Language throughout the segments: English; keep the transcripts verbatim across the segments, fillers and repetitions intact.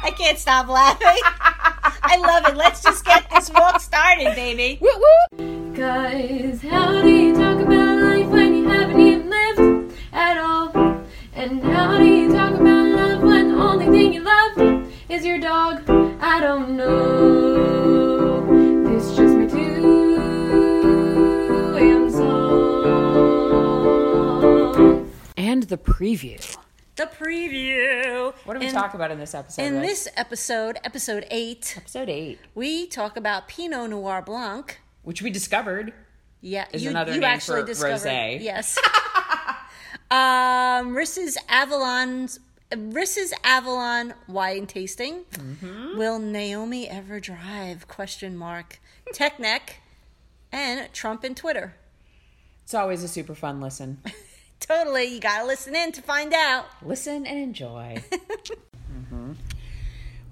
I can't stop laughing. I love it. Let's just get this walk started, baby. Woo woo. Guys, how do you talk about life when you haven't even lived at all? And how do you talk about love when the only thing you love is your dog? I don't know. This just me too. I'm so. And the preview. The preview. What do we in, talk about in this episode? In right? this episode, episode eight. Episode eight. We talk about Pinot Noir Blanc. Which we discovered. Yeah. Is you, another you name actually for discovered, rosé. Yes. um, Ris's Avalon's, Ris's Avalon wine tasting. Mm-hmm. Will Naomi ever drive? Question mark. Tech Neck. And Trump and Twitter. It's always a super fun listen. Totally. You got to listen in to find out. Listen and enjoy. Mm-hmm.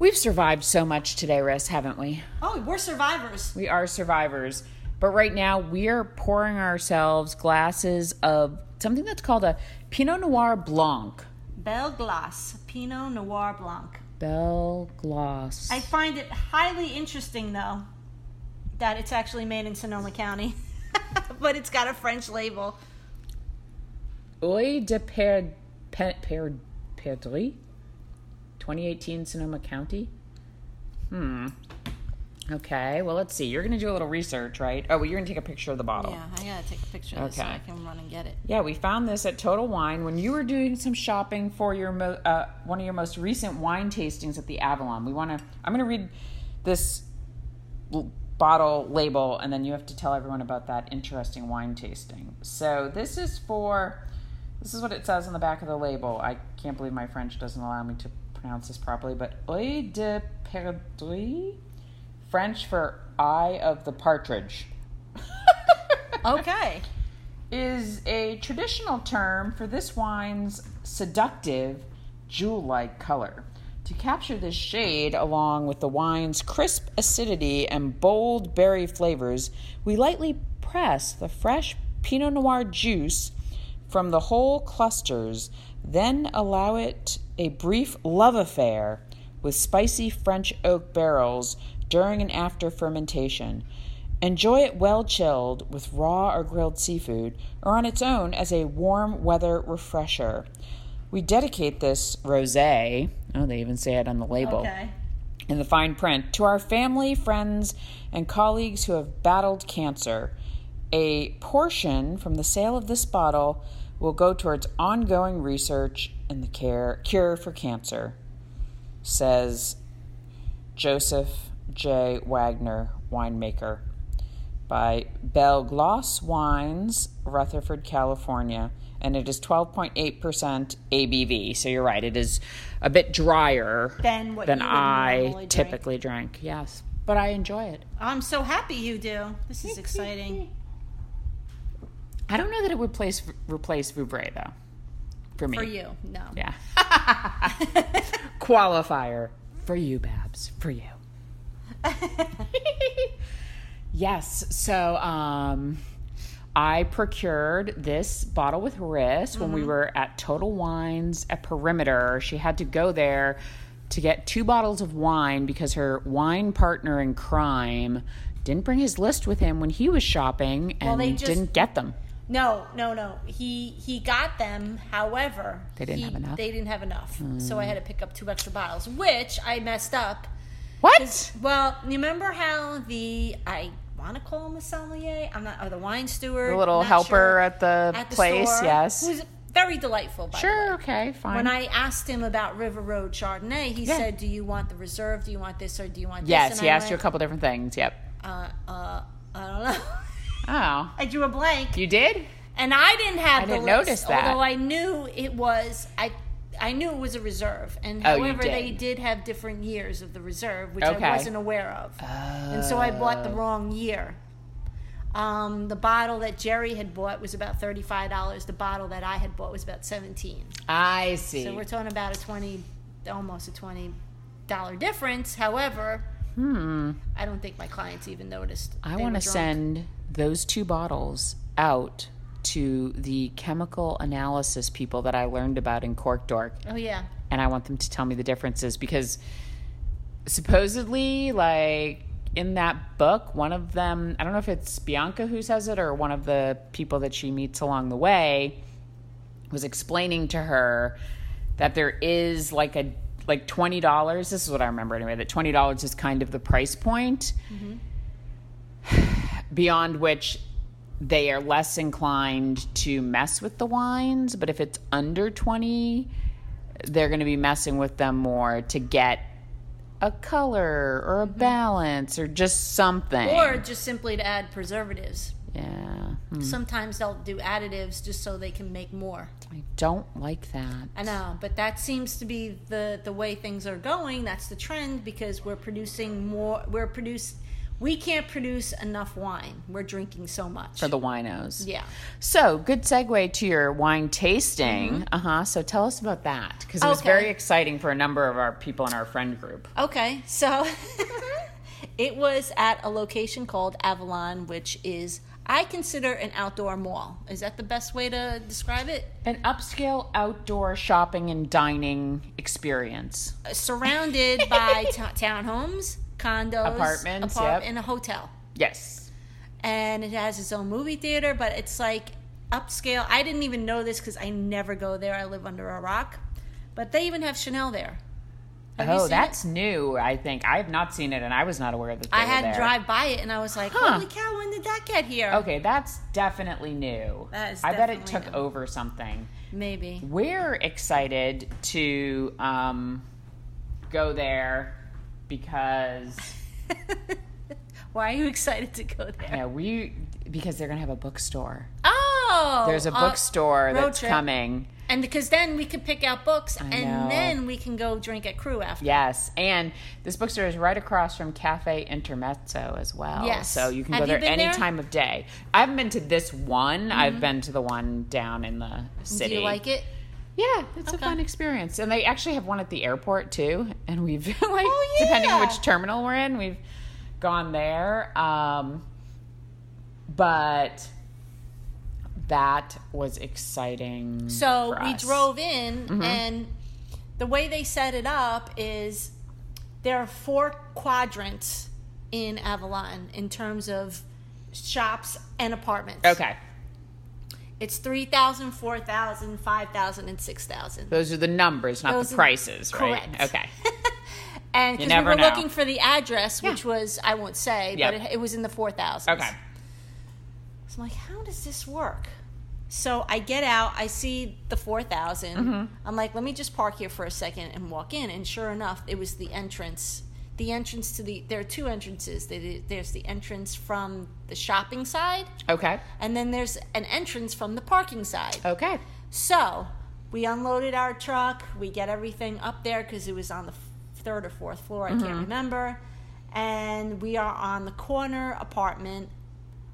We've survived so much today, Ris, haven't we? Oh, we're survivors. We are survivors. But right now, we're pouring ourselves glasses of something that's called a Pinot Noir Blanc. Belle Glos. Pinot Noir Blanc. Belle Glos. I find it highly interesting, though, that it's actually made in Sonoma County. But it's got a French label. Oeil de Perdrix, twenty eighteen Sonoma County. Hmm. Okay, well, let's see. You're going to do a little research, right? Oh, well, you're going to take a picture of the bottle. Yeah, I got to take a picture of okay. this so I can run and get it. Yeah, we found this at Total Wine when you were doing some shopping for your mo- uh, one of your most recent wine tastings at the Avalon. We want to. I'm going to read this l- bottle label, and then you have to tell everyone about that interesting wine tasting. So this is for... This is what it says on the back of the label. I can't believe my French doesn't allow me to pronounce this properly, but Oeil de Perdrix, French for Eye of the Partridge. Okay. Is a traditional term for this wine's seductive, jewel-like color. To capture this shade, along with the wine's crisp acidity and bold berry flavors, we lightly press the fresh Pinot Noir juice from the whole clusters, then allow it a brief love affair with spicy French oak barrels during and after fermentation. Enjoy it well chilled with raw or grilled seafood, or on its own as a warm weather refresher. We dedicate this rosé, oh, they even say it on the label, okay, in the fine print, to our family, friends, and colleagues who have battled cancer. A portion from the sale of this bottle will go towards ongoing research in the care, cure for cancer, says Joseph J. Wagner, winemaker, by Belle Glos Wines, Rutherford, California, and it is twelve point eight percent A B V, so you're right, it is a bit drier than, what than I typically drink. drank. Yes, but I enjoy it. I'm so happy you do. This is exciting. I don't know that it would replace, replace Vouvray, though, for me. For you, no. Yeah. Qualifier. For you, Babs. For you. Yes, so um, I procured this bottle with Ris mm-hmm. when we were at Total Wines at Perimeter. She had to go there to get two bottles of wine because her wine partner in crime didn't bring his list with him when he was shopping and well, they just, didn't get them. No, no, no. He he got them. However, they didn't he, have enough. They didn't have enough. Mm. So I had to pick up two extra bottles, which I messed up. What? Well, you remember how the I want to call him a sommelier? I'm not. Or the wine steward, the little helper sure, at the at place. The store, yes. Who's very delightful. By sure. The way. Okay. Fine. When I asked him about River Road Chardonnay, he yeah. said, "Do you want the reserve? Do you want this, or do you want yes, this?" Yes. He I asked went, you a couple different things. Yep. Uh, uh, I don't know. Oh. I drew a blank. You did? And I didn't have I the didn't list, notice that. Although I knew it was, I I knew it was a reserve, and oh, however, did. they did have different years of the reserve, which okay. I wasn't aware of, oh. and so I bought the wrong year. Um, the bottle that Jerry had bought was about thirty-five dollars. The bottle that I had bought was about seventeen dollars. I see. So we're talking about a twenty, almost a twenty dollar difference. However, hmm. I don't think my clients even noticed. I want to send those two bottles out to the chemical analysis people that I learned about in Cork Dork. Oh yeah. And I want them to tell me the differences, because supposedly, like, in that book, one of them, I don't know if it's Bianca who says it or one of the people that she meets along the way, was explaining to her that there is like a, like twenty dollars, this is what I remember anyway, that twenty dollars is kind of the price point, mm-hmm. beyond which they are less inclined to mess with the wines, but if it's under twenty, they're going to be messing with them more to get a color or a balance or just something, or just simply to add preservatives. Yeah. Hmm. Sometimes they'll do additives just so they can make more. I don't like that. I know, but that seems to be the the way things are going. That's the trend, because we're producing more. We're produce. We can't produce enough wine. We're drinking so much for the winos. Yeah. So good segue to your wine tasting. Mm-hmm. Uh huh. So tell us about that, because it okay. was very exciting for a number of our people in our friend group. Okay, so it was at a location called Avalon, which is, I consider, an outdoor mall. Is that the best way to describe it? An upscale outdoor shopping and dining experience, uh, surrounded by t- townhomes, condos, apartments, apart- yep. and a hotel. Yes. And it has its own movie theater, but it's like upscale. I didn't even know this because I never go there. I live under a rock. But they even have Chanel there. Have oh, that's it? New, I think. I have not seen it, and I was not aware that they I were had there. Drive by it, and I was like, huh. holy cow, when did that get here? Okay, that's definitely new. That is I definitely bet it took new. Over something. Maybe. We're excited to um, go there. Because why are you excited to go there? Yeah, we because they're gonna have a bookstore. Oh, there's a bookstore uh, that's trip. Coming, and because then we could pick out books, I and know. Then we can go drink at Crew after. Yes, and this bookstore is right across from Cafe Intermezzo as well. Yes, so you can have go you there any there? Time of day. I haven't been to this one. Mm-hmm. I've been to the one down in the city. Do you like it? Yeah, it's okay. a fun experience. And they actually have one at the airport, too. And we've, like, oh, yeah. depending on which terminal we're in, we've gone there. Um, but that was exciting. So for us. We drove in, mm-hmm. and the way they set it up is there are four quadrants in Avalon in terms of shops and apartments. Okay. It's three thousand, four thousand, five thousand, and six thousand. Those are the numbers, not Those the prices, are, right? Correct. Okay. And because we were know. looking for the address, which yeah. was, I won't say, yep. but it, it was in the four thousands. Okay. So I'm like, how does this work? So I get out, I see the four thousand. Mm-hmm. I'm like, let me just park here for a second and walk in. And sure enough, it was the entrance. The entrance to the, there are two entrances. There's the entrance from the shopping side. Okay. And then there's an entrance from the parking side. Okay. So we unloaded our truck. We get everything up there because it was on the third or fourth floor. I mm-hmm. can't remember. And we are on the corner apartment,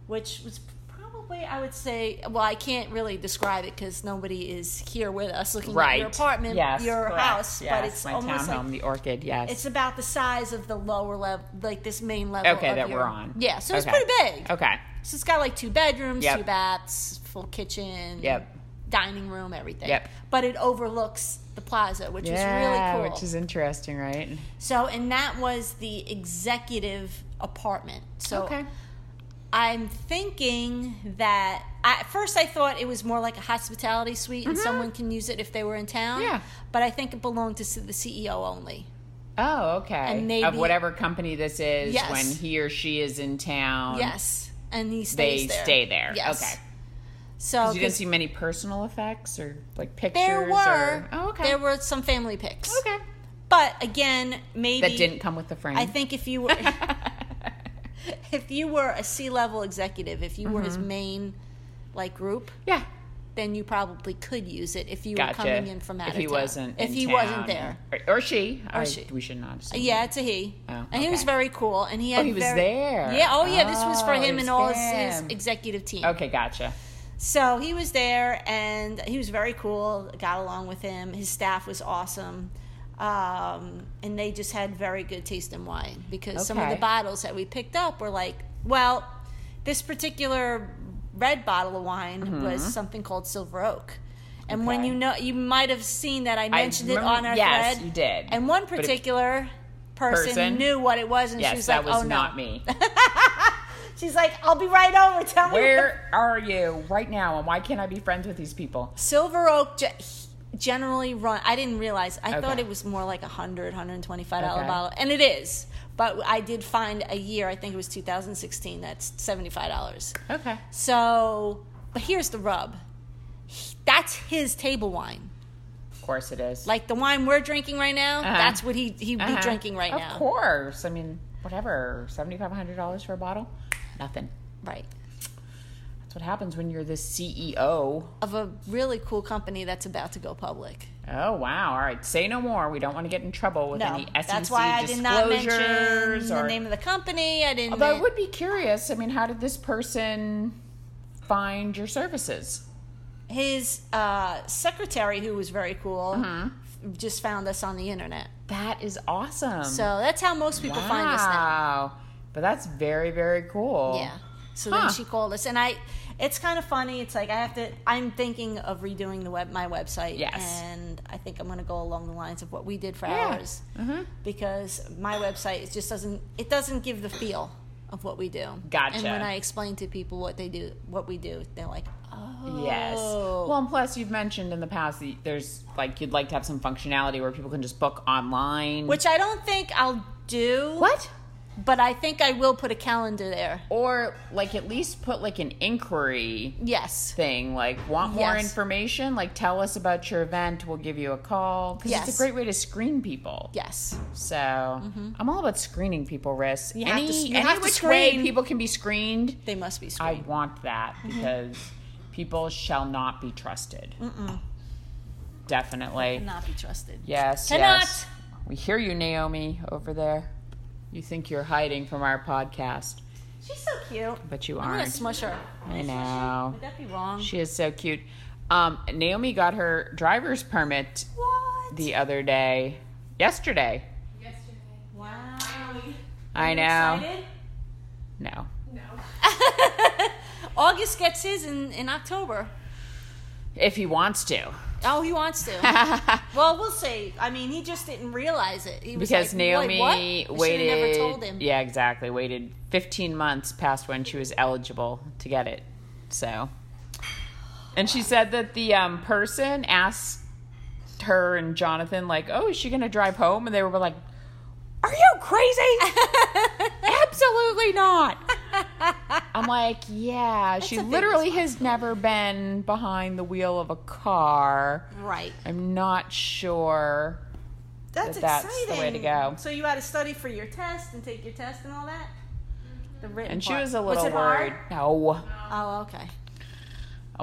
which was probably, I would say, well, I can't really describe it because nobody is here with us looking right. at your apartment, yes, your correct. House, yes. but it's my almost townhome, like, the Orchid, yes. It's about the size of the lower level, like this main level. Okay, of that your, we're on. Yeah, so it's okay. pretty big. Okay. So it's got like two bedrooms, yep. two baths, full kitchen, yep. dining room, everything. Yep. But it overlooks the plaza, which yeah, is really cool. Which is interesting, right? So, and that was the executive apartment. So, okay. I'm thinking that I, at first I thought it was more like a hospitality suite and mm-hmm. someone can use it if they were in town. Yeah. But I think it belonged to the C E O only. Oh, okay. And maybe, of whatever company this is, yes. when he or she is in town. Yes. And he stays they there. They stay there. Yes. Okay. So you didn't see many personal effects or like pictures? There were. Or, oh, okay. There were some family pics. Okay. But again, maybe. That didn't come with the frame. I think if you were. If you were a C-level executive, if you were mm-hmm. his main, like, group, yeah, then you probably could use it if you gotcha. were coming in from out if of town. If he wasn't If he town. wasn't there. Or, or she. Or I, she. We should not assume. Yeah, it's a he. Oh, and okay. he was very cool. And he had oh, he was very, there. Yeah. Oh, yeah. This was for oh, him and all his, his executive team. Okay, gotcha. So he was there, and he was very cool. Got along with him. His staff was awesome. Um, and they just had very good taste in wine. Because okay. some of the bottles that we picked up were like, well, this particular red bottle of wine mm-hmm. was something called Silver Oak. And okay. when you know, you might have seen that I mentioned I remember, it on our yes, thread. Yes, you did. And one particular person, person knew what it was, and yes, she was like, oh, no. Yes, that was not me. She's like, I'll be right over. Tell Where me. Where are you right now, and why can't I be friends with these people? Silver Oak generally run. I didn't realize. I okay. thought it was more like a one hundred dollars, one hundred twenty-five dollars okay. bottle, and it is. But I did find a year, I think it was two thousand sixteen, that's seventy-five dollars. Okay. So, but here's the rub. He, that's his table wine. Of course it is. Like the wine we're drinking right now, uh-huh. that's what he, he'd uh-huh. be drinking right of now. Of course. I mean, whatever, seventy-five hundred dollars for a bottle? Nothing. Right. That's what happens when you're the C E O of a really cool company that's about to go public. Oh, wow. All right. Say no more. We don't want to get in trouble with no, any S E C disclosures. That's why I did not mention or... the name of the company. I didn't. Although ma- I would be curious. I mean, how did this person find your services? His uh, secretary, who was very cool, uh-huh. just found us on the internet. That is awesome. So that's how most people wow. find us now. Wow. But that's very, very cool. Yeah. So huh. then she called us. And I... It's kind of funny. It's like I have to. I'm thinking of redoing the web, my website, yes. and I think I'm going to go along the lines of what we did for yeah. ours, mm-hmm. because my website it just doesn't. It doesn't give the feel of what we do. Gotcha. And when I explain to people what they do, what we do, they're like, oh, yes. Well, and plus you've mentioned in the past that there's like you'd like to have some functionality where people can just book online, which I don't think I'll do. What? But I think I will put a calendar there. Or, like, at least put, like, an inquiry yes. thing. Like, want more yes. information? Like, tell us about your event. We'll give you a call. Because yes. it's a great way to screen people. Yes. So, mm-hmm. I'm all about screening people, Riss. You any have to, you any have to which screen. way people can be screened. They must be screened. I want that because mm-hmm. people shall not be trusted. Mm-mm. Definitely. Cannot be trusted. Yes, Cannot. yes. We hear you, Naomi, over there. You think you're hiding from our podcast. She's so cute. But you aren't. I'm going to smush her. I know. Would that be wrong? She is so cute. Um, Naomi got her driver's permit what? the other day. Yesterday. Yesterday. Wow. I Are you know. Excited? No. No. August gets his in, in October. If he wants to. Oh, he wants to. Well, we'll see. I mean, he just didn't realize it. He was because like, Naomi what? waited. I never told him. Yeah, exactly. Waited fifteen months past when she was eligible to get it. So, and she said that the um, person asked her and Jonathan, like, "Oh, is she gonna drive home?" And they were like, "Are you crazy? Absolutely not." I'm like, yeah, that's she literally has never been behind the wheel of a car. Right. I'm not sure that's, that that's the way to go. So you had to study for your test and take your test and all that? The written And she part. was a little was worried. No. Oh, okay.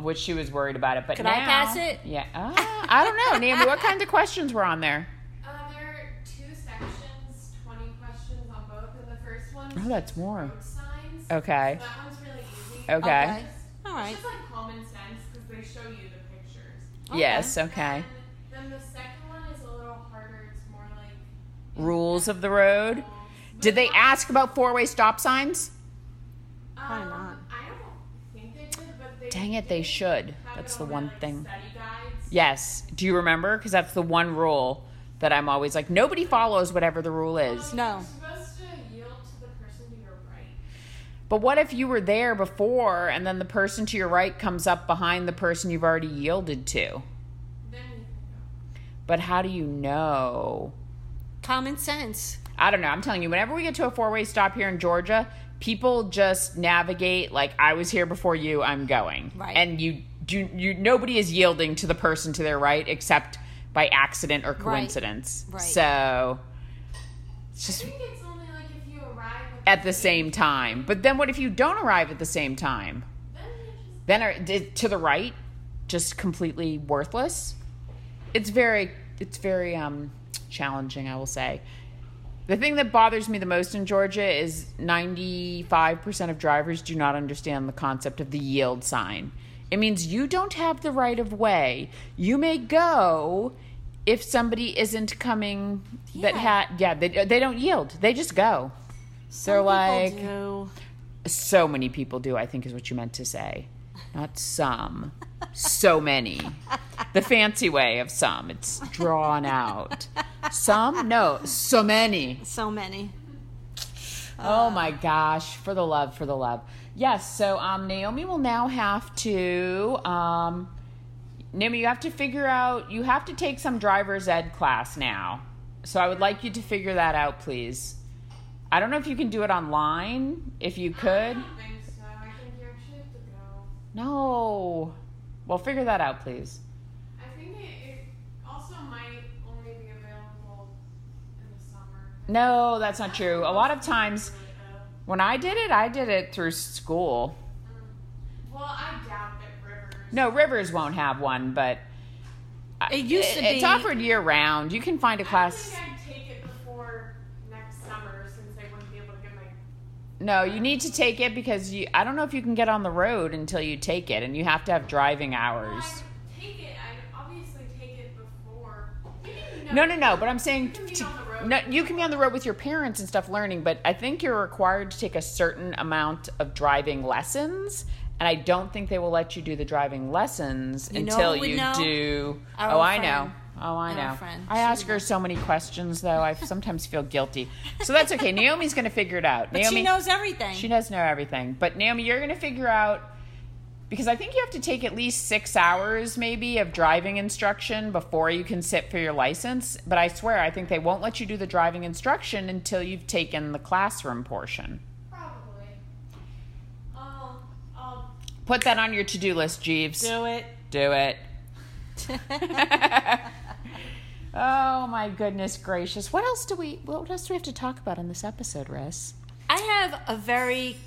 Which she was worried about it. But Could now, I pass it? Yeah. Uh, I don't know. Naomi, what kinds of questions were on there? Uh, there are two sections, twenty questions on both. And the first one Oh, that's more. Okay. So that one's really easy. Okay. okay. All right. It's just like common sense because they show you the pictures. Okay. Yes. Okay. And then the second one is a little harder. It's more like rules of the road. Did they ask about four-way stop signs? Um, Probably not. I don't think they did, but they. Dang it! They should. That's the one thing. Study guides. Yes. Do you remember? Because that's the one rule that I'm always like, nobody follows whatever the rule is. No. But what if you were there before and then the person to your right comes up behind the person you've already yielded to? Then you know. But how do you know? Common sense. I don't know. I'm telling you, whenever we get to a four-way stop here in Georgia, people just navigate like, I was here before you, I'm going. Right. And you, you, you nobody is yielding to the person to their right except by accident or coincidence. Right. Right. So, it's just... at the same time. But then what if you don't arrive at the same time? Then are, to the right? just completely worthless. It's very, it's very um, challenging, I will say. The thing that bothers me the most in Georgia is ninety-five percent of drivers do not understand the concept of the yield sign. It means you don't have the right of way. You may go if somebody isn't coming. Yeah. That ha- yeah, they they don't yield. They just go. Some They're like do. So many people do, I think is what you meant to say. Not some. So many. The fancy way of some. It's drawn out. Some? No. So many. So many. Uh, oh, my gosh. For the love, for the love. Yes, so um, Naomi will now have to... Um, Naomi, you have to figure out... You have to take some driver's ed class now. So I would like you to figure that out, please. I don't know if you can do it online, if you could. I don't think so. I think you actually have to go. No. Well, figure that out, please. No, that's not true. A lot of times, when I did it, I did it through school. Well, I doubt that Rivers... No, Rivers won't have one, but... It used to it, be... It's offered year-round. You can find a class... I think I'd take it before next summer, since I wouldn't be able to get my... No, you need to take it because you. I don't know if you can get on the road until you take it, and you have to have driving hours. Well, I'd take it. I'd obviously take it before... No, no, no, but I'm saying... No, you can be on the road with your parents and stuff learning, but I think you're required to take a certain amount of driving lessons, and I don't think they will let you do the driving lessons you until you know? do. Our oh, friend. I know. Oh, I know. I ask her so many questions, though. I sometimes feel guilty. So that's okay. Naomi's going to figure it out. But Naomi, she knows everything. She does know everything. But, Naomi, you're going to figure out, because I think you have to take at least six hours maybe of driving instruction before you can sit for your license. But I swear, I think they won't let you do the driving instruction until you've taken the classroom portion. Probably. I'll, I'll Put that on your to-do list, Jeeves. Do it. Do it. Oh, my goodness gracious. What else do we, what else do we have to talk about in this episode, Ris? I have a very...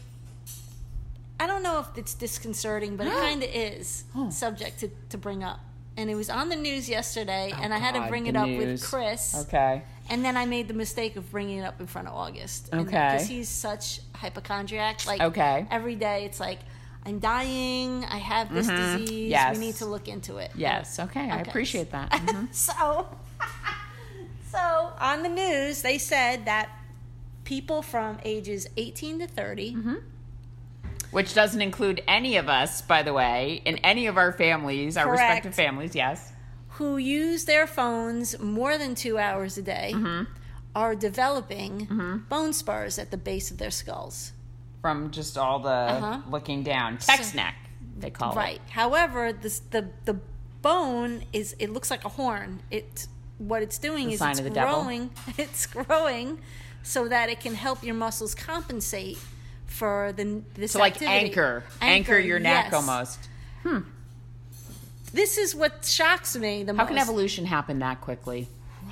I don't know if it's disconcerting, but it kind of is subject to, to bring up. And it was on the news yesterday, oh and I had God, to bring it up news. with Chris. Okay. And then I made the mistake of bringing it up in front of August. Okay. Because he's such a hypochondriac. Like, okay. every day it's like, I'm dying, I have this mm-hmm. disease, yes. we need to look into it. Yes, okay, okay. I appreciate that. Mm-hmm. so, so, on the news, they said that people from ages eighteen to thirty... Mm-hmm. Which doesn't include any of us, by the way, in any of our families, our Correct. respective families, yes. Who use their phones more than two hours a day mm-hmm. are developing mm-hmm. bone spurs at the base of their skulls. From just all the uh-huh. looking down. Tech Neck, they call right. it. Right. However, this, the the bone, is it looks like a horn. It What it's doing the is it's growing. Devil. It's growing so that it can help your muscles compensate for the this so like activity. anchor. anchor, anchor your neck yes. almost. Hmm. This is what shocks me the How most. How can evolution happen that quickly?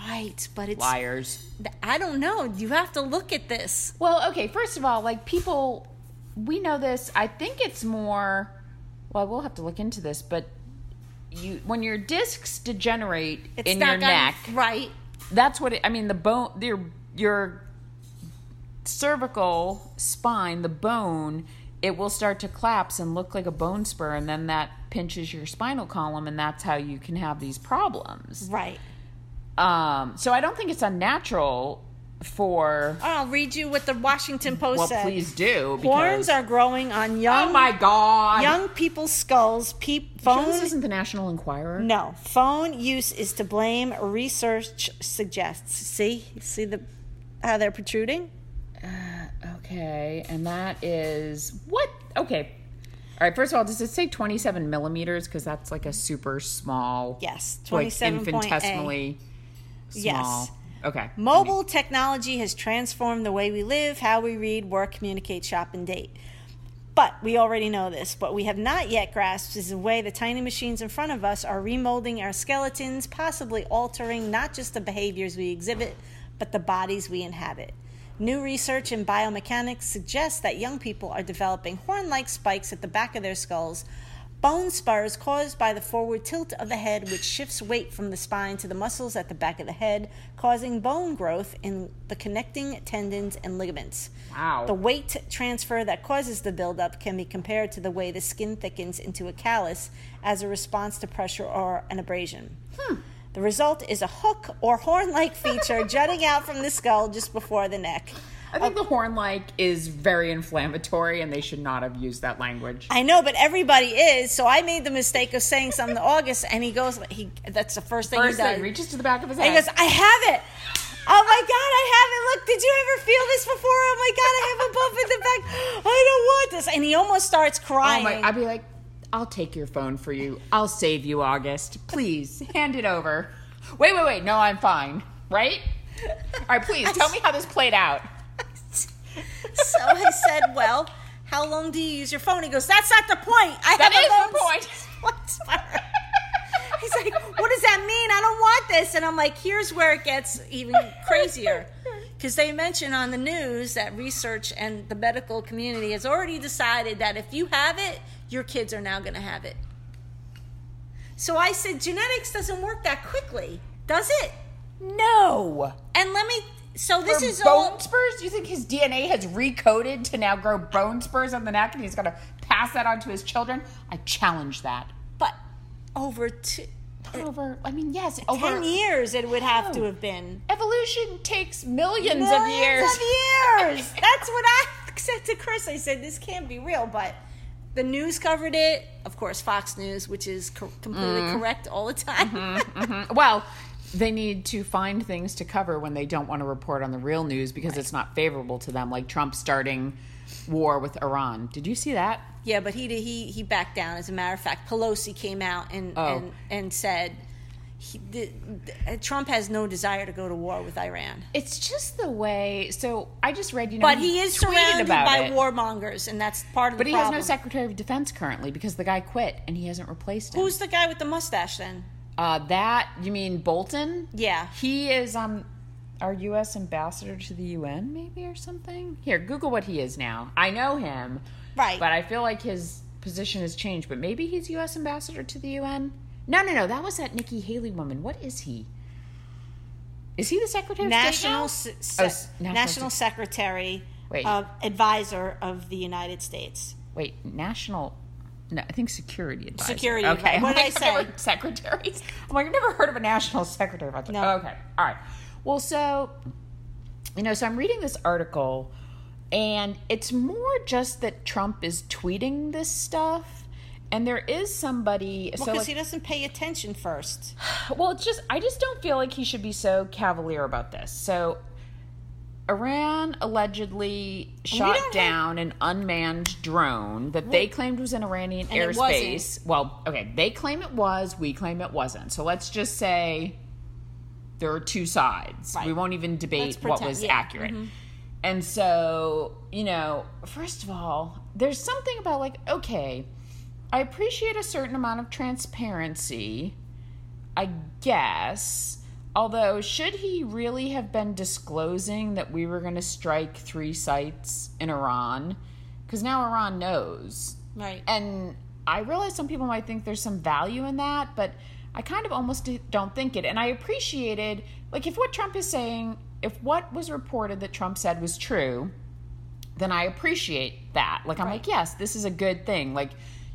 Right, but it's liars. I don't know. You have to look at this. Well, okay. First of all, like people, we know this. I think it's more. Well, we'll have to look into this, but you when your discs degenerate it's in your neck, right? That's what it, I mean. The bone, your your. cervical spine, the bone, it will start to collapse and look like a bone spur, and then that pinches your spinal column, and that's how you can have these problems. Right. Um, so I don't think it's unnatural for... I'll read you what the Washington Post well, said. Well, please do. Because... Horns are growing on young... Oh, my God. Young people's skulls. Peep, phone... Sure this isn't the National Enquirer. No. Phone use is to blame, research suggests. See? See the how they're protruding? Uh, okay, and that is what? Okay. All right, first of all, does it say twenty-seven millimeters? Because that's like a super small. Yes, twenty-seven point eight. Like infinitesimally small. Yes. Okay. Mobile I mean. technology has transformed the way we live, how we read, work, communicate, shop, and date. But we already know this. What we have not yet grasped is the way the tiny machines in front of us are remolding our skeletons, possibly altering not just the behaviors we exhibit, but the bodies we inhabit. New research in biomechanics suggests that young people are developing horn-like spikes at the back of their skulls Bone spur is caused by the forward tilt of the head, which shifts weight from the spine to the muscles at the back of the head, causing bone growth in the connecting tendons and ligaments. Wow. The weight transfer that causes the buildup can be compared to the way the skin thickens into a callus as a response to pressure or an abrasion. Hmm. The result is a hook or horn-like feature jutting out from the skull just before the neck. I think the horn-like is very inflammatory, and they should not have used that language. I know, but everybody is. So I made the mistake of saying something to August, and he goes, "He that's the first thing first he does. Thing, reaches to the back of his head. And he goes, I have it. Oh, my God, I have it. Look, did you ever feel this before? Oh, my God, I have a bump in the back. I don't want this. And he almost starts crying. Oh my, I'd be like, I'll take your phone for you. I'll save you, August. Please, hand it over. Wait, wait, wait. No, I'm fine. Right? All right, please, tell me how this played out. So I said, well, how long do you use your phone? He goes, that's not the point. I that have is a bone the point. He's like, what does that mean? I don't want this. And I'm like, here's where it gets even crazier. Because they mention on the news that research and the medical community has already decided that if you have it, your kids are now going to have it. So I said, genetics doesn't work that quickly, does it? No. And let me... So this From is bone all... spurs? Do you think his D N A has recoded to now grow bone spurs on the neck, and he's going to pass that on to his children? I challenge that. But over two, not it, over. I mean, yes, over ten years it would have no. to have been. Evolution takes millions, millions of years. Of years. That's what I said to Chris. I said this can't be real, but the news covered it. Of course, Fox News, which is co- completely mm. correct all the time. Mm-hmm, mm-hmm. Well. They need to find things to cover when they don't want to report on the real news because right. It's not favorable to them, like Trump starting war with Iran. Did you see that? Yeah, but he he he backed down. As a matter of fact, Pelosi came out and oh. and, and said he, the, the, Trump has no desire to go to war with Iran. It's just the way. So I just read, you know, but he is surrounded by it. warmongers, and that's part of but the problem. But he has no Secretary of Defense currently because the guy quit and he hasn't replaced him. Who's the guy with the mustache then? Uh, that, you mean Bolton? Yeah. He is um, our U S ambassador to the U N, maybe, or something? Here, Google what he is now. I know him. Right. But I feel like his position has changed. But maybe he's U S ambassador to the U N? No, no, no. That was that Nikki Haley woman. What is he? Is he the Secretary of National State Se- oh, S- National, National Sec- Secretary Wait. of Advisor of the United States. Wait, National... No, I think security advisor. Security advisor. Okay. What did I say? Secretaries. I'm like, I've never heard of a national secretary about that. No. Oh, okay. All right. Well, so, you know, so I'm reading this article, and it's more just that Trump is tweeting this stuff, and there is somebody. Well, because so like, he doesn't pay attention first. Well, it's just, I just don't feel like he should be so cavalier about this. So, Iran allegedly shot down have... an unmanned drone that they claimed was in Iranian and airspace. Well, okay, they claim it was, we claim it wasn't. So let's just say there are two sides. Right. We won't even debate pretend, what was yeah. accurate. Mm-hmm. And so, you know, first of all, there's something about like, okay, I appreciate a certain amount of transparency, I guess. Although, should he really have been disclosing that we were going to strike three sites in Iran? Because now Iran knows. Right. And I realize some people might think there's some value in that, but I kind of almost don't think it. And I appreciated, like, if what Trump is saying, if what was reported that Trump said was true, then I appreciate that. Like, I'm right. like, yes, this is a good thing. Like,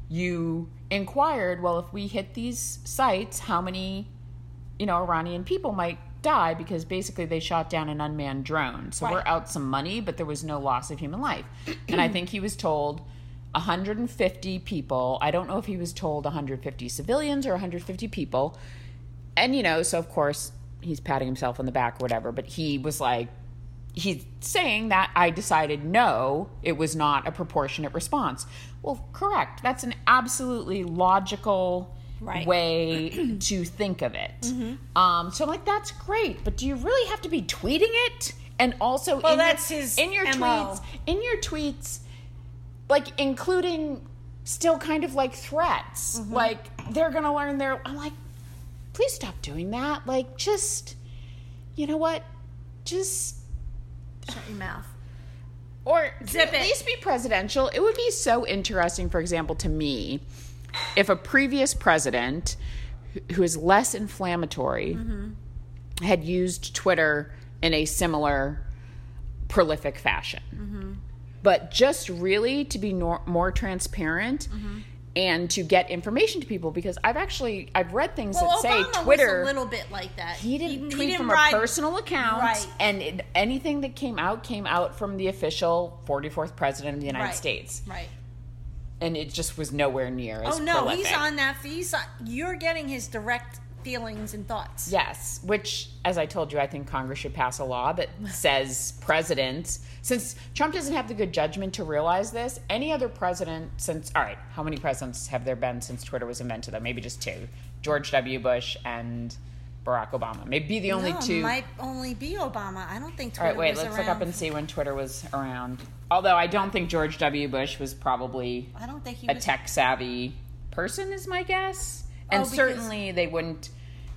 you inquired, well, if we hit these sites, how many... you know, Iranian people might die because basically they shot down an unmanned drone. So right. we're out some money, but there was no loss of human life. And I think he was told one hundred fifty people. I don't know if he was told one hundred fifty civilians or one hundred fifty people. And, you know, so of course he's patting himself on the back or whatever, but he was like, he's saying that I decided no, it was not a proportionate response. Well, correct. That's an absolutely logical Right. way to think of it. Mm-hmm. Um, so I'm like, that's great, but do you really have to be tweeting it? And also, well, in, that's your, his in your M O. tweets, in your tweets, like including still kind of like threats, mm-hmm. like they're going to learn their. I'm like, please stop doing that. Like, just, you know what? Just shut your mouth. Or zip it. At least be presidential. It would be so interesting, for example, to me. if a previous president who is less inflammatory mm-hmm. had used Twitter in a similar prolific fashion. Mm-hmm. But just really to be nor- more transparent mm-hmm. and to get information to people, because I've actually, I've read things well, that Obama say Twitter. Was a little bit like that. He didn't he, tweet he didn't from ride, a personal account. Right. And it, anything that came out, came out from the official forty-fourth president of the United right. States. Right. And it just was nowhere near as Oh, no, prolific. He's on that. He's on, you're getting his direct feelings and thoughts. Yes, which, as I told you, I think Congress should pass a law that says presidents, since Trump doesn't have the good judgment to realize this, any other president since, all right, how many presidents have there been since Twitter was invented, though? Maybe just two. George W. Bush and Barack Obama. Maybe the only no, two. Might only be Obama. I don't think Twitter was around. All right, wait, let's around. Look up and see when Twitter was around. Although I don't think George W. Bush was probably I don't think he a was... tech-savvy person, is my guess. And oh, because... certainly they wouldn't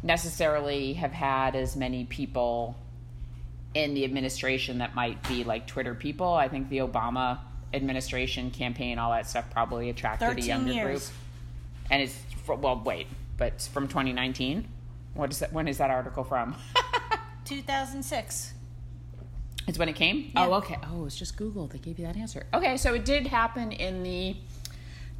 necessarily have had as many people in the administration that might be like Twitter people. I think the Obama administration campaign, all that stuff probably attracted a younger years. Group. And it's, well, wait, but it's from twenty nineteen? What is that? When is that article from? two thousand six. It's when it came? Yeah. Oh, okay. Oh, it's just Google that gave you that answer. Okay, so it did happen in the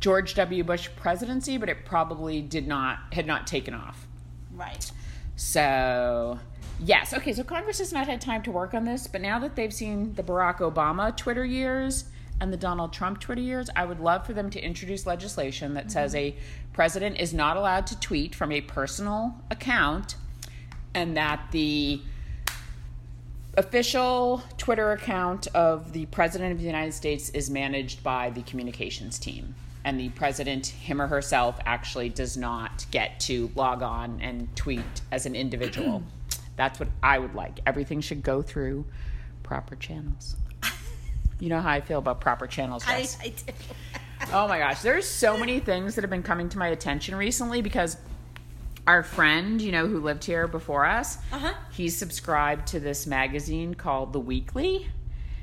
George W. Bush presidency, but it probably did not, had not taken off. Right. So, yes. Okay, so Congress has not had time to work on this, but now that they've seen the Barack Obama Twitter years and the Donald Trump Twitter years, I would love for them to introduce legislation that mm-hmm. says a president is not allowed to tweet from a personal account, and that the official Twitter account of the president of the United States is managed by the communications team, and the president, him or herself, actually does not get to log on and tweet as an individual. That's what I would like. Everything should go through proper channels. You know how I feel about proper channels, guys. I, I do. Oh, my gosh. There's so many things that have been coming to my attention recently because our friend, you know, who lived here before us, uh-huh. he's subscribed to this magazine called The Weekly.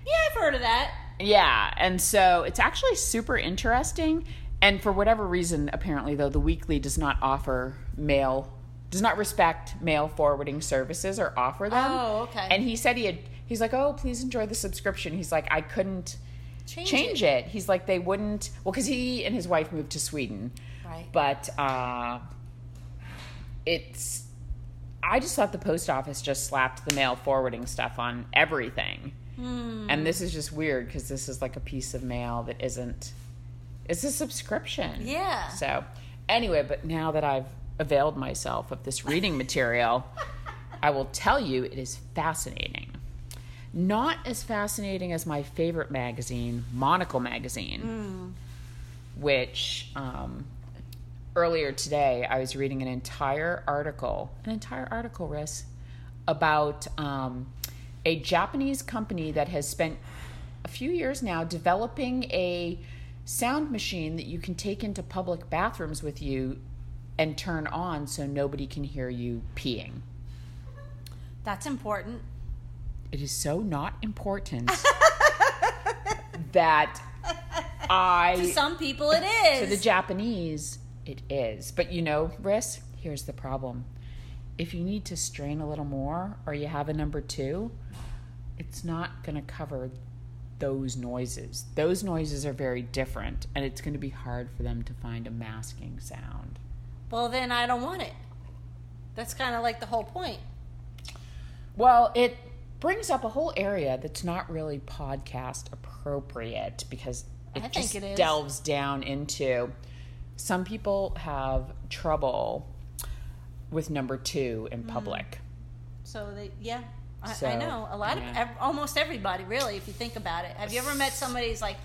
Yeah, I've heard of that. Yeah. And so it's actually super interesting. And for whatever reason, apparently, though, The Weekly does not offer mail, does not respect mail forwarding services or offer them. Oh, okay. And he said he had... He's like, oh, please enjoy the subscription. He's like, I couldn't change, change it. it. He's like, they wouldn't. Well, because he and his wife moved to Sweden. Right. But uh, it's, I just thought the post office just slapped the mail forwarding stuff on everything. Mm. And this is just weird because this is like a piece of mail that isn't, it's a subscription. Yeah. So anyway, but now that I've availed myself of this reading material, I will tell you it is fascinating. Not as fascinating as my favorite magazine, Monocle magazine, mm. which um, earlier today I was reading an entire article, an entire article, Ris, about um, a Japanese company that has spent a few years now developing a sound machine that you can take into public bathrooms with you and turn on so nobody can hear you peeing. That's important. It is so not important that I... To some people it is. To the Japanese, it is. But you know, Ris, here's the problem. If you need to strain a little more or you have a number two, it's not going to cover those noises. Those noises are very different, and it's going to be hard for them to find a masking sound. Well, then I don't want it. That's kind of like the whole point. Well, it... brings up a whole area that's not really podcast appropriate because it just it delves down into some people have trouble with number two in public. Mm. So they, yeah, I, so, I know a lot yeah. of almost everybody really. If you think about it, have you ever met somebody who's like,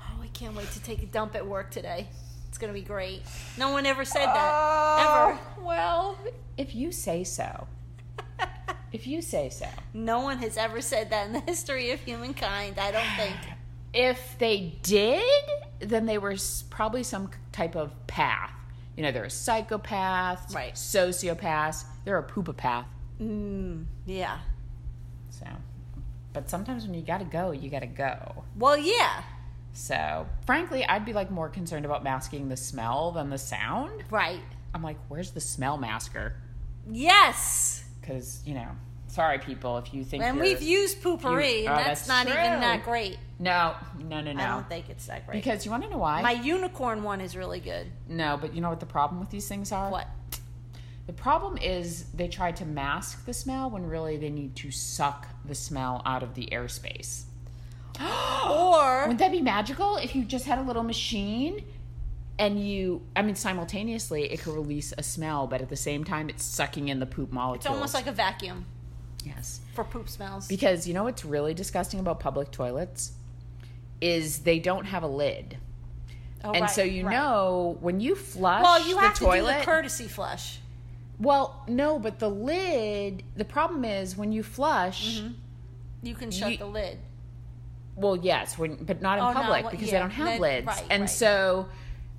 "Oh, I can't wait to take a dump at work today. It's going to be great." No one ever said that uh, ever. Well, if you say so. If you say so. No one has ever said that in the history of humankind, I don't think. If they did, then they were probably some type of path. You know, they're a psychopath, right. sociopath, they're a poopapath. Mm, yeah. So, but sometimes when you gotta go, you gotta go. Well, yeah. So, frankly, I'd be, like, more concerned about masking the smell than the sound. Right. I'm like, where's the smell masker? Yes. Because, you know, sorry, people, if you think And we've used Poo-Pourri, you, oh, and that's, that's not true. Even that great. No, no, no, no. I don't think it's that great. Because you want to know why? My unicorn one is really good. No, but you know what the problem with these things are? What? The problem is they try to mask the smell when really they need to suck the smell out of the airspace. Or wouldn't that be magical if you just had a little machine and you, I mean, simultaneously it could release a smell, but at the same time it's sucking in the poop molecules. It's almost like a vacuum. Yes. For poop smells. Because you know what's really disgusting about public toilets is they don't have a lid. Oh, and right, so you right. know when you flush well, you have the to toilet, do the courtesy flush. Well, no, but the lid, the problem is when you flush, mm-hmm. you can shut you, the lid. Well, yes, when, but not in oh, public no, well, because yeah, they don't have then, lids. Right, and right. so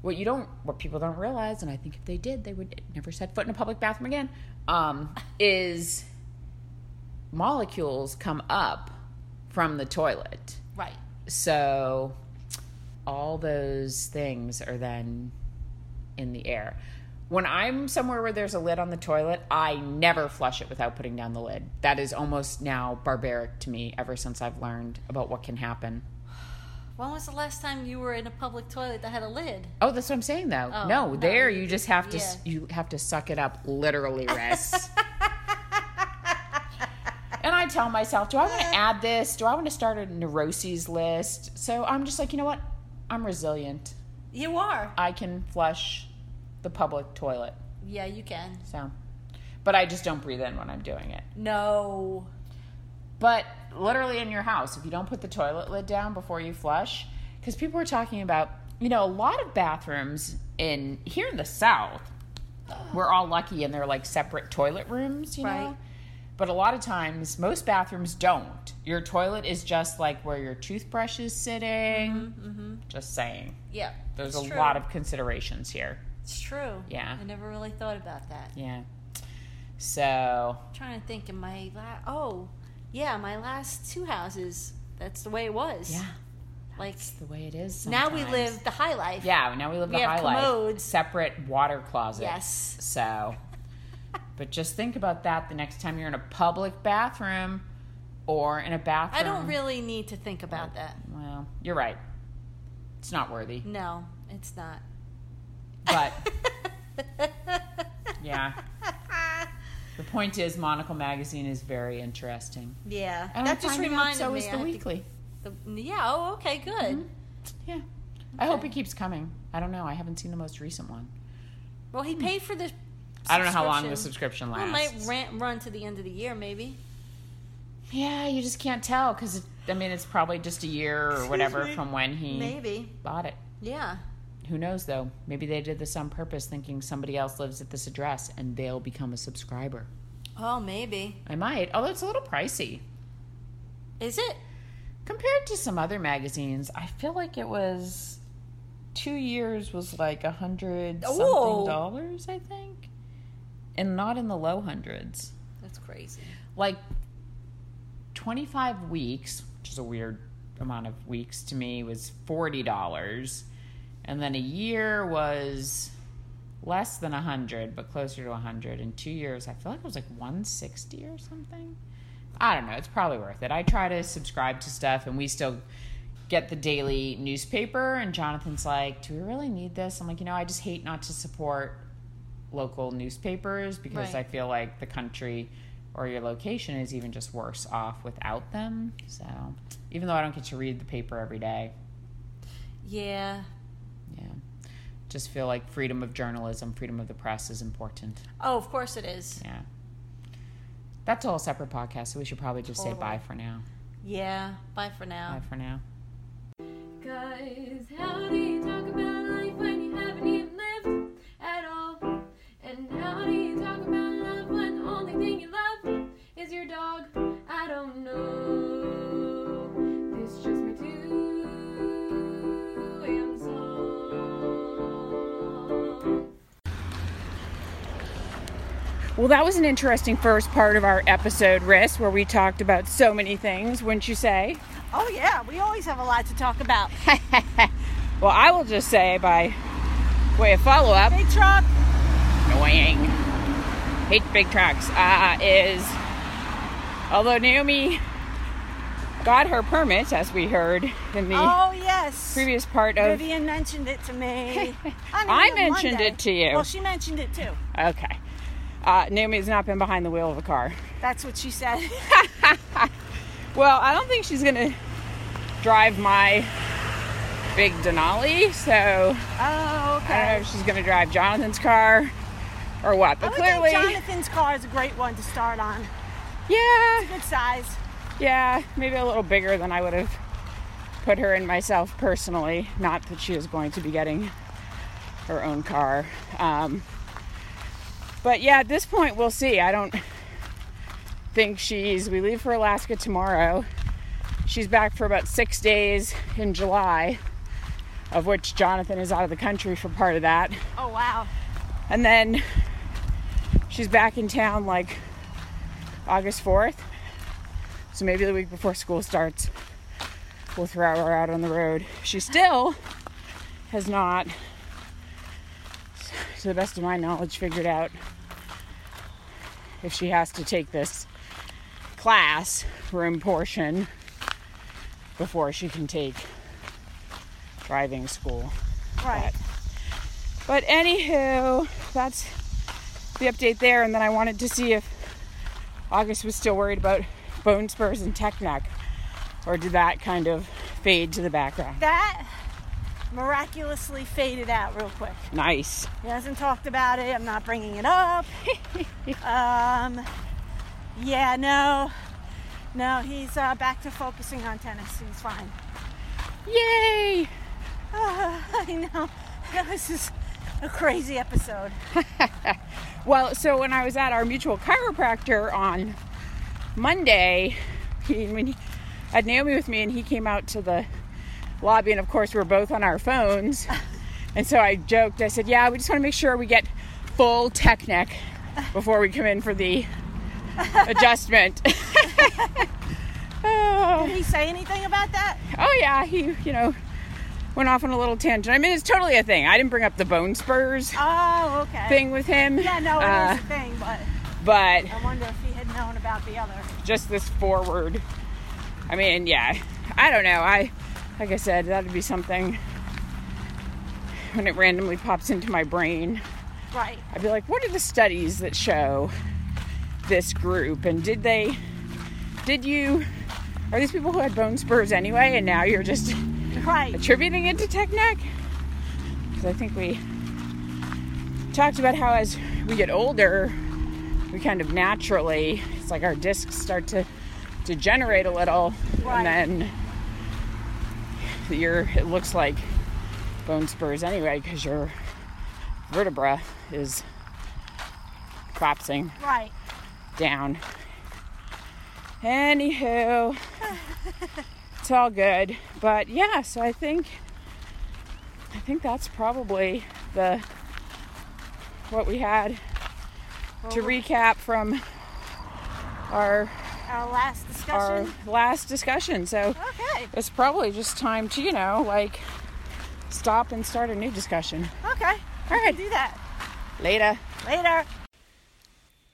what you don't, what people don't realize, and I think if they did, they would never set foot in a public bathroom again, um, is molecules come up from the toilet. Right. So all those things are then in the air. When I'm somewhere where there's a lid on the toilet, I never flush it without putting down the lid. That is almost now barbaric to me ever since I've learned about what can happen. When was the last time you were in a public toilet that had a lid? Oh, that's what I'm saying, though. Oh, no, no, there you just have to yeah. you have to suck it up, literally, Ris. And I tell myself, do I want to add this? Do I want to start a neuroses list? So I'm just like, you know what? I'm resilient. You are. I can flush the public toilet. Yeah, you can. So, but I just don't breathe in when I'm doing it. No. But literally in your house, if you don't put the toilet lid down before you flush, because people were talking about, you know, a lot of bathrooms in here in the South, we're all lucky and they're like separate toilet rooms, you right. know. But a lot of times, most bathrooms don't. Your toilet is just like where your toothbrush is sitting. Mm-hmm, mm-hmm. Just saying. Yeah. There's a true. lot of considerations here. It's true. Yeah. I never really thought about that. Yeah. So. I'm trying to think in my, la- oh, yeah, my last two houses, that's the way it was. Yeah. Like, that's the way it is sometimes. Now we live the high life. Yeah, now we live we the high life. We have commodes. Separate water closets. Yes. So. But just think about that the next time you're in a public bathroom or in a bathroom. I don't really need to think about or, that. Well, you're right. It's not worthy. No, it's not. But, yeah. The point is, Monocle magazine is very interesting. Yeah. And that just reminded so me. So is The Weekly. The, yeah, oh, okay, good. Mm-hmm. Yeah. Okay. I hope it keeps coming. I don't know. I haven't seen the most recent one. Well, he paid for the I don't know how long the subscription lasts. Well, it might rant, run to the end of the year, maybe. Yeah, you just can't tell because, I mean, it's probably just a year or whatever from when he maybe. bought it. Yeah. Who knows, though? Maybe they did this on purpose, thinking somebody else lives at this address, and they'll become a subscriber. Oh, maybe. I might. Although it's a little pricey. Is it? Compared to some other magazines, I feel like it was... Two years was like a hundred something dollars, I think. And not in the low hundreds. That's crazy. Like, twenty-five weeks, which is a weird amount of weeks to me, was forty dollars. And then a year was less than one hundred, but closer to one hundred. In two years, I feel like it was like one hundred sixty or something. I don't know. It's probably worth it. I try to subscribe to stuff, and we still get the daily newspaper. And Jonathan's like, do we really need this? I'm like, you know, I just hate not to support local newspapers because right. I feel like the country or your location is even just worse off without them. So even though I don't get to read the paper every day. Yeah. Yeah. Just feel like freedom of journalism, freedom of the press is important. Oh, of course it is. Yeah. That's a whole separate podcast, so we should probably just totally. say bye for now. Yeah, bye for now. Bye for now. Guys, how do you talk about life when you haven't even lived at all? And how do you talk about love when the only thing you love is your dog? I don't know. This just me too. Well, that was an interesting first part of our episode, Ris, where we talked about so many things, wouldn't you say? Oh, yeah. We always have a lot to talk about. Well, I will just say by way of follow-up... Big truck. Annoying. Hate big trucks. Uh, is... Although Naomi got her permit, as we heard in the oh, yes. previous part of... Vivian mentioned it to me. I, I mentioned Monday. It to you. Well, she mentioned it too. Okay. Uh, Naomi's not been behind the wheel of a car. That's what she said. Well, I don't think she's going to drive my big Denali, so... Oh, okay. I don't know if she's going to drive Jonathan's car or what, but I clearly... I think Jonathan's car is a great one to start on. Yeah. It's a good size. Yeah, maybe a little bigger than I would have put her in myself personally. Not that she was going to be getting her own car. Um, but yeah, at this point, we'll see. I don't think she's... We leave for Alaska tomorrow. She's back for about six days in July, of which Jonathan is out of the country for part of that. Oh, wow. And then she's back in town like... August fourth, so maybe the week before school starts, we'll throw her out on the road. She still has not, to the best of my knowledge, figured out if she has to take this class room portion before she can take driving school. Right. But, but anywho, that's the update there, and then I wanted to see if August was still worried about bone spurs and Tech Neck, or did that kind of fade to the background? That miraculously faded out real quick. Nice. He hasn't talked about it. I'm not bringing it up. um, yeah, no, no. He's uh, back to focusing on tennis. He's fine. Yay! Oh, I know. This is a crazy episode. Well, so when I was at our mutual chiropractor on Monday, he, when he had Naomi with me, and he came out to the lobby, and of course we were both on our phones, and so I joked, I said, yeah, we just want to make sure we get full Tech Neck before we come in for the adjustment. Oh. Did he say anything about that? Oh yeah, he, you know, went off on a little tangent. I mean, it's totally a thing. I didn't bring up the bone spurs oh, okay. thing with him. Yeah, no, it uh, is a thing, but, but I wonder if he had known about the other. Just this forward. I mean, yeah. I don't know. I, like I said, that would be something when it randomly pops into my brain. Right. I'd be like, what are the studies that show this group? And did they, did you, are these people who had bone spurs anyway, and now you're just... Right. Attributing it to Tech Neck? Because I think we talked about how as we get older, we kind of naturally, it's like our discs start to degenerate a little. Right. And then you're, it looks like bone spurs anyway because your vertebra is collapsing right. down. Anywho. It's all good, but yeah, so I think I think that's probably the what we had well, to recap from our our last discussion our last discussion so okay. It's probably just time to, you know, like stop and start a new discussion. Okay. All right, do that. Later later.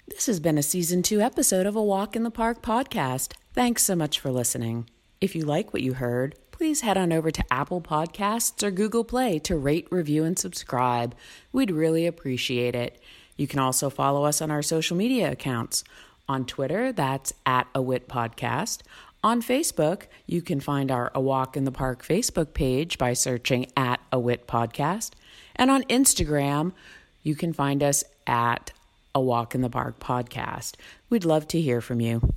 This has been a season two episode of A Walk in the Park podcast. Thanks so much for listening. If you like what you heard, please head on over to Apple Podcasts or Google Play to rate, review, and subscribe. We'd really appreciate it. You can also follow us on our social media accounts. On Twitter, that's at A Wit Podcast. On Facebook, you can find our A Walk in the Park Facebook page by searching at A Wit Podcast. And on Instagram, you can find us at A Walk in the Park Podcast. We'd love to hear from you.